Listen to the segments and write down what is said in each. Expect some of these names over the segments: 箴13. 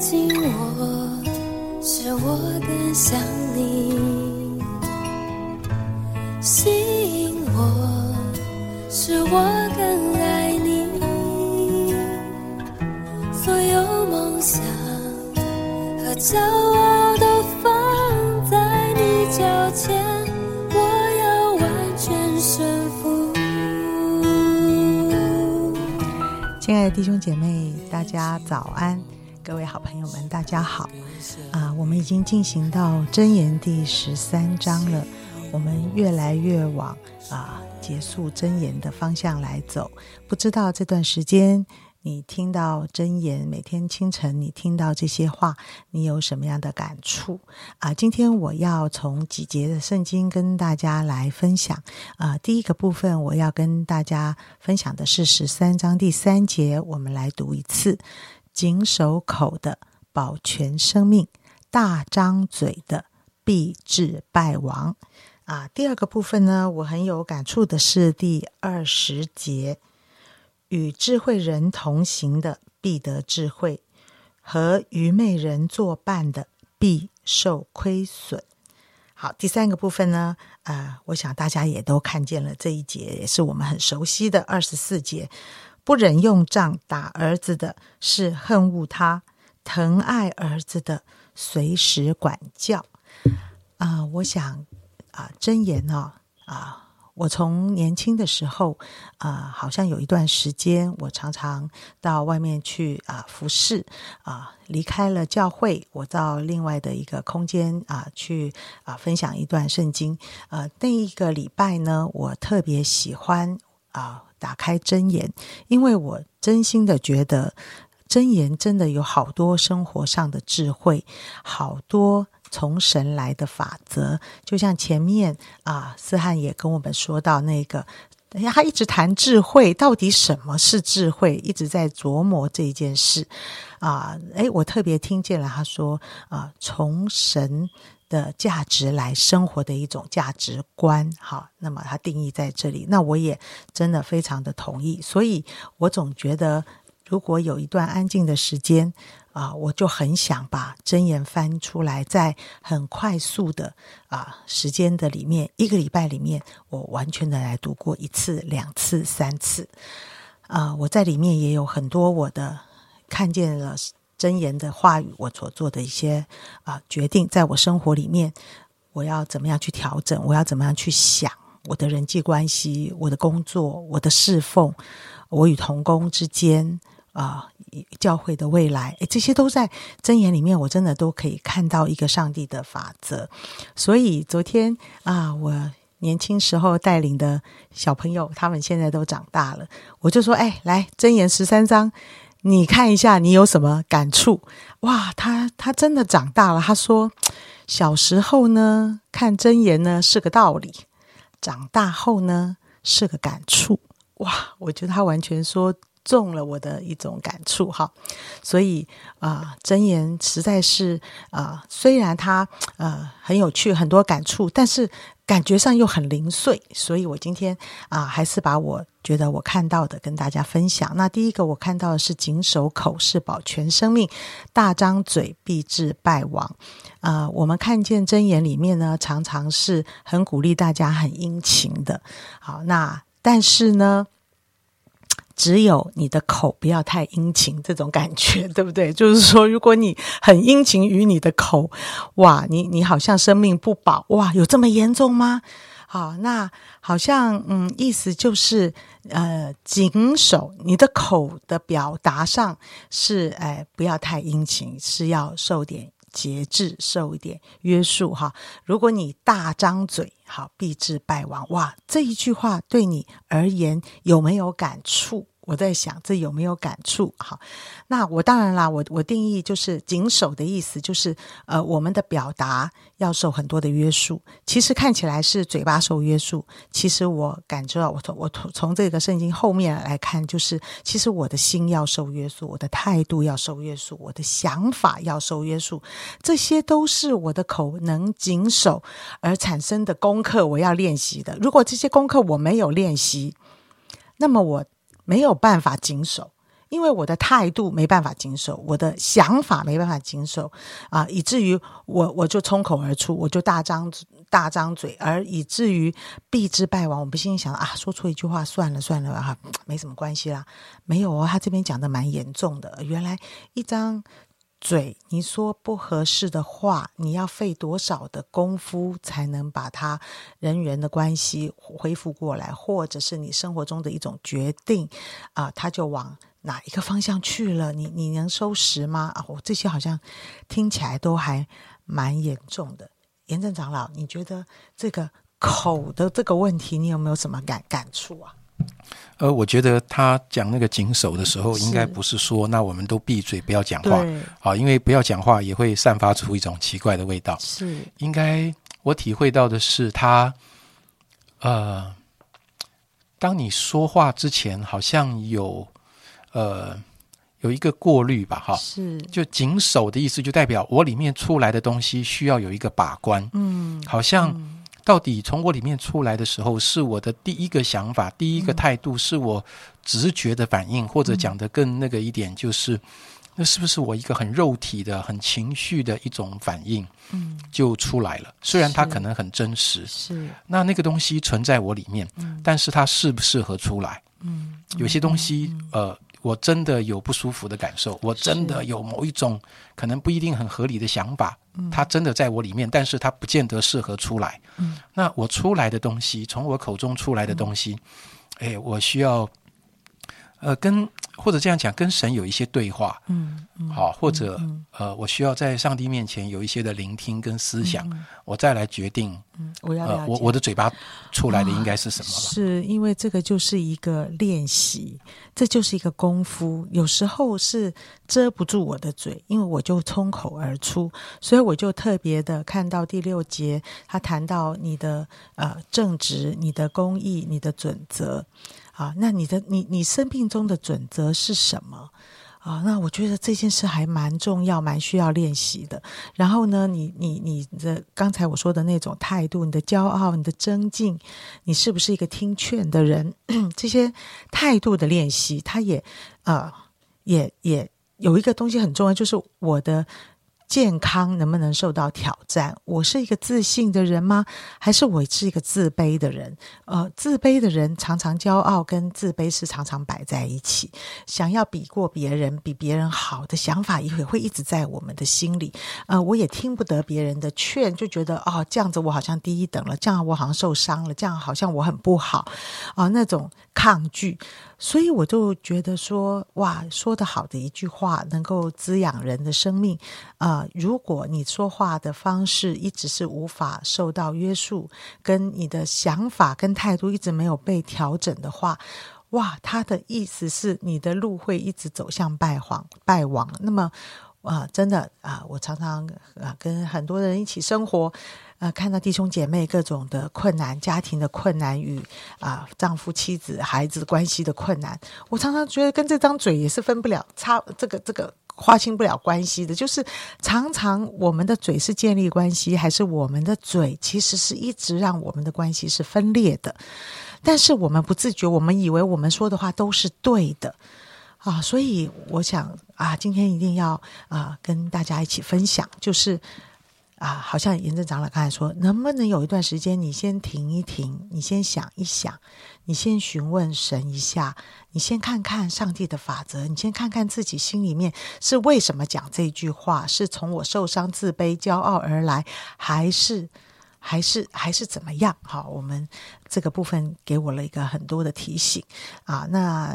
近我，是我更想你，吸引我，是我更爱你，所有梦想和骄傲都放在你脚前，我要完全顺服。亲爱的弟兄姐妹，大家早安，各位好朋友们大家好啊！我们已经进行到箴言第13章了，我们越来越往结束箴言的方向来走。不知道这段时间你听到箴言，每天清晨你听到这些话，你有什么样的感触啊？今天我要从几节的圣经跟大家来分享第一个部分我要跟大家分享的是13章第3节，我们来读一次：谨守口的保全生命，大张嘴的必致败亡。第二个部分呢，我很有感触的是第20节，与智慧人同行的必得智慧，和愚昧人作伴的必受亏损。好，第三个部分呢，我想大家也都看见了，这一节也是我们很熟悉的24节，不忍用杖打儿子的，是恨恶他；疼爱儿子的，随时管教。我想箴言我从年轻的时候好像有一段时间我常常到外面去服侍离开了教会，我到另外的一个空间去分享一段圣经。那一个礼拜呢，我特别喜欢打开箴言，因为我真心的觉得箴言真的有好多生活上的智慧，好多从神来的法则。就像前面思翰也跟我们说到，那个他一直谈智慧，到底什么是智慧，一直在琢磨这一件事我特别听见了他说从神的价值来生活的一种价值观。好，那么它定义在这里，那我也真的非常的同意。所以我总觉得如果有一段安静的时间我就很想把箴言翻出来，在很快速的时间的里面，一个礼拜里面我完全的来读过一次两次三次我在里面也有很多我的看见了箴言的话语，我所做的一些决定，在我生活里面我要怎么样去调整，我要怎么样去想我的人际关系，我的工作，我的侍奉，我与同工之间教会的未来，这些都在箴言里面，我真的都可以看到一个上帝的法则。所以昨天我年轻时候带领的小朋友，他们现在都长大了，我就说来箴言13章你看一下，你有什么感触？哇，他真的长大了。他说，小时候呢，看箴言呢是个道理，长大后呢是个感触。哇，我觉得他完全说中了我的一种感触哈。所以箴言实在是虽然他很有趣，很多感触，但是感觉上又很零碎，所以我今天还是把我觉得我看到的跟大家分享。那第一个我看到的是谨守口是保全生命，大张嘴必致败亡。我们看见箴言里面呢，常常是很鼓励大家很殷勤的。好，那但是呢，只有你的口不要太殷勤，这种感觉对不对？就是说如果你很殷勤于你的口，哇，你好像生命不保。哇，有这么严重吗？好，那好像意思就是谨守你的口的表达上是不要太殷勤，是要受点节制，受一点约束哈。如果你大张嘴，好，必致败亡。哇，这一句话对你而言有没有感触？我在想这有没有感触。好，那我当然啦，我定义就是谨守的意思就是我们的表达要受很多的约束。其实看起来是嘴巴受约束，其实我感知到，我从这个圣经后面来看，就是其实我的心要受约束，我的态度要受约束，我的想法要受约束，这些都是我的口能谨守而产生的功课，我要练习的。如果这些功课我没有练习，那么我没有办法谨守，因为我的态度没办法经受，我的想法没办法经受啊，以至于我就冲口而出，我就大张嘴，而以至于避之败亡。我们心里想啊，说出一句话算了啊，没什么关系啦。没有哦，他这边讲的蛮严重的，原来一张嘴你说不合适的话，你要费多少的功夫才能把它人与人的关系恢复过来，或者是你生活中的一种决定啊，它就往哪一个方向去了，你能收拾吗？啊，我这些好像听起来都还蛮严重的。严正长老，你觉得这个口的这个问题，你有没有什么感触啊？我觉得他讲那个谨守的时候，应该不是说那我们都闭嘴不要讲话，好，因为不要讲话也会散发出一种奇怪的味道。是，应该我体会到的是他，当你说话之前，好像有一个过滤吧，哈，是，就谨守的意思，就代表我里面出来的东西需要有一个把关，好像。到底从我里面出来的时候，是我的第一个想法，第一个态度，是我直觉的反应，或者讲的更那个一点，就是那是不是我一个很肉体的、很情绪的一种反应，就出来了。虽然它可能很真实，是那个东西存在我里面，但是它适不适合出来？有些东西，我真的有不舒服的感受，我真的有某一种可能不一定很合理的想法，它真的在我里面，但是它不见得适合出来。那我出来的东西，从我口中出来的东西，我需要或者这样讲，跟神有一些对话，好，或者我需要在上帝面前有一些的聆听跟思想，我再来决定，我的嘴巴出来的应该是什么了。是因为这个就是一个练习，这就是一个功夫。有时候是遮不住我的嘴，因为我就冲口而出，所以我就特别的看到第6节，他谈到你的正直、你的公义、你的准则。啊，那你生命中的准则是什么啊？那我觉得这件事还蛮重要，蛮需要练习的。然后呢，你的刚才我说的那种态度，你的骄傲，你的增进，你是不是一个听劝的人？这些态度的练习，它也有一个东西很重要，就是我的健康能不能受到挑战？我是一个自信的人吗？还是我是一个自卑的人？自卑的人常常骄傲跟自卑是常常摆在一起，想要比过别人、比别人好的想法也会一直在我们的心里。我也听不得别人的劝，就觉得哦，这样子我好像低一等了，这样我好像受伤了，这样好像我很不好啊，那种抗拒。所以我就觉得说，哇，说得好的一句话能够滋养人的生命。如果你说话的方式一直是无法受到约束，跟你的想法跟态度一直没有被调整的话，哇，他的意思是你的路会一直走向败亡。那么真的我常常跟很多人一起生活，看到弟兄姐妹各种的困难，家庭的困难与丈夫、妻子、孩子关系的困难，我常常觉得跟这张嘴也是分不了这个划清不了关系的，就是常常我们的嘴是建立关系，还是我们的嘴其实是一直让我们的关系是分裂的，但是我们不自觉，我们以为我们说的话都是对的啊。所以我想今天一定要跟大家一起分享，就是好像严正长老刚才说，能不能有一段时间你先停一停，你先想一想，你先询问神一下，你先看看上帝的法则，你先看看自己心里面是为什么讲这句话，是从我受伤、自卑、骄傲而来，还是怎么样？好，我们这个部分给我了一个很多的提醒啊。那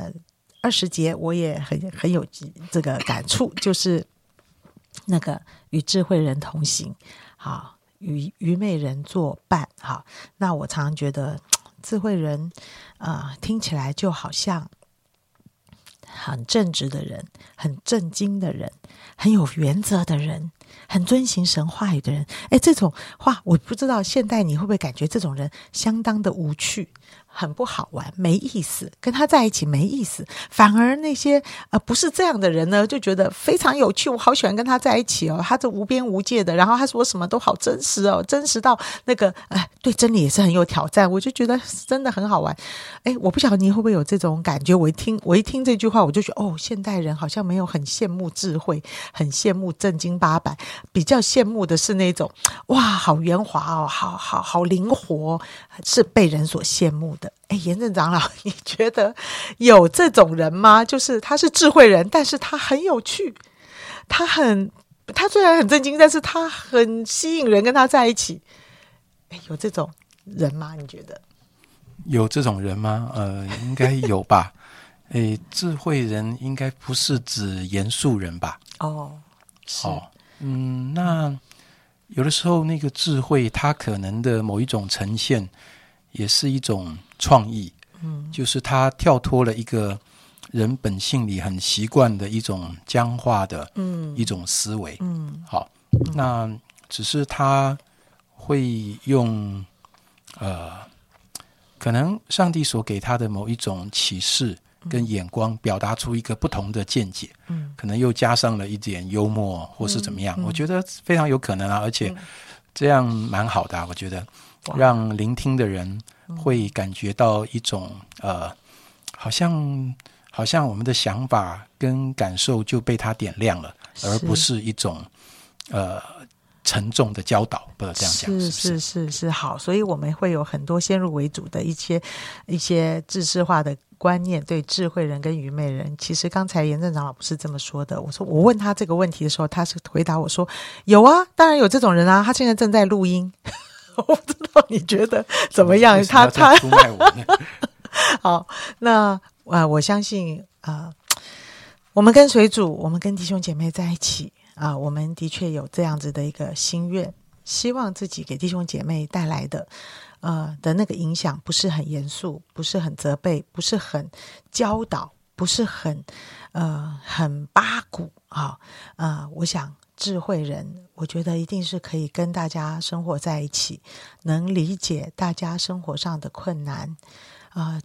20节我也很有这个感触，就是那个与智慧人同行，好，与愚昧人作伴。好，那我常常觉得智慧人听起来就好像很正直的人，很正经的人，很有原则的人，很遵行神话语的人。这种话我不知道现代你会不会感觉这种人相当的无趣。很不好玩，没意思，跟他在一起没意思。反而那些不是这样的人呢，就觉得非常有趣，我好喜欢跟他在一起哦，他这无边无界的，然后他说什么都好真实哦，真实到那个对真理也是很有挑战，我就觉得真的很好玩。我不晓得你会不会有这种感觉，我一听这句话我就觉得哦，现代人好像没有很羡慕智慧，很羡慕正经八百，比较羡慕的是那种哇好圆滑哦，好灵活，是被人所羡慕的。严正长老，你觉得有这种人吗？就是他是智慧人，但是他很有趣，他虽然很正经，但是他很吸引人跟他在一起。有这种人吗？你觉得有这种人吗？应该有吧。智慧人应该不是指严肃人吧？哦，是哦，那有的时候那个智慧它可能的某一种呈现也是一种创意，就是它跳脱了一个人本性里很习惯的一种僵化的一种思维。好，那只是它会用可能上帝所给他的某一种启示跟眼光表达出一个不同的见解，可能又加上了一点幽默或是怎么样，我觉得非常有可能啊，而且这样蛮好的啊，我觉得让聆听的人会感觉到一种好像我们的想法跟感受就被他点亮了，而不是一种沉重的教导，不要这样讲。是好，所以我们会有很多先入为主的一些知识化的观念，对智慧人跟愚昧人。其实刚才严正长老不是这么说的，我问他这个问题的时候，他是回答我说有啊，当然有这种人啊，他现在正在录音。我不知道你觉得怎么样？他出卖我呢？好，那我相信我们跟水主，我们跟弟兄姐妹在一起啊，我们的确有这样子的一个心愿，希望自己给弟兄姐妹带来的那个影响，不是很严肃，不是很责备，不是很教导，不是很八股啊。我想智慧人，我觉得一定是可以跟大家生活在一起，能理解大家生活上的困难，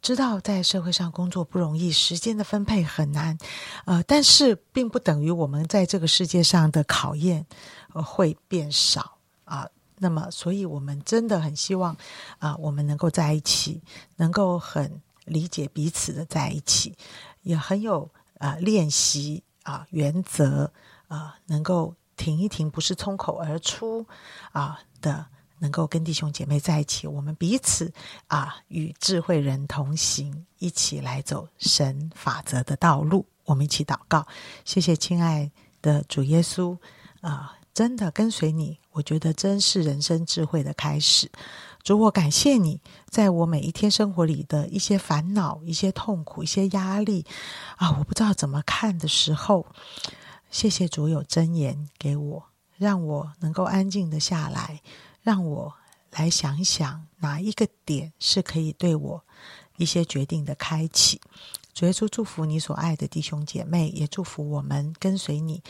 知道在社会上工作不容易，时间的分配很难，但是并不等于我们在这个世界上的考验会变少啊。那么所以我们真的很希望我们能够在一起，能够很理解彼此的在一起，也很有练习原则能够停一停，不是冲口而出的，能够跟弟兄姐妹在一起，我们彼此与智慧人同行，一起来走神法则的道路。我们一起祷告。谢谢亲爱的主耶稣，真的跟随你，我觉得真是人生智慧的开始。主，我感谢你，在我每一天生活里的一些烦恼、一些痛苦、一些压力我不知道怎么看的时候，谢谢主有真言给我，让我能够安静的下来，让我来想一想哪一个点是可以对我一些决定的开启。主耶稣，祝福你所爱的弟兄姐妹，也祝福我们跟随你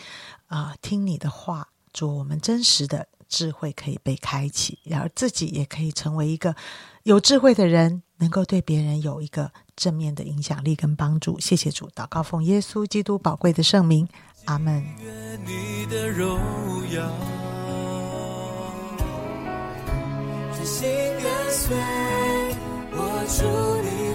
听你的话。主，我们真实的智慧可以被开启，然后自己也可以成为一个有智慧的人，能够对别人有一个正面的影响力跟帮助。谢谢主，祷告奉耶稣基督宝贵的圣名，阿们。愿你的荣耀真心跟随我，祝你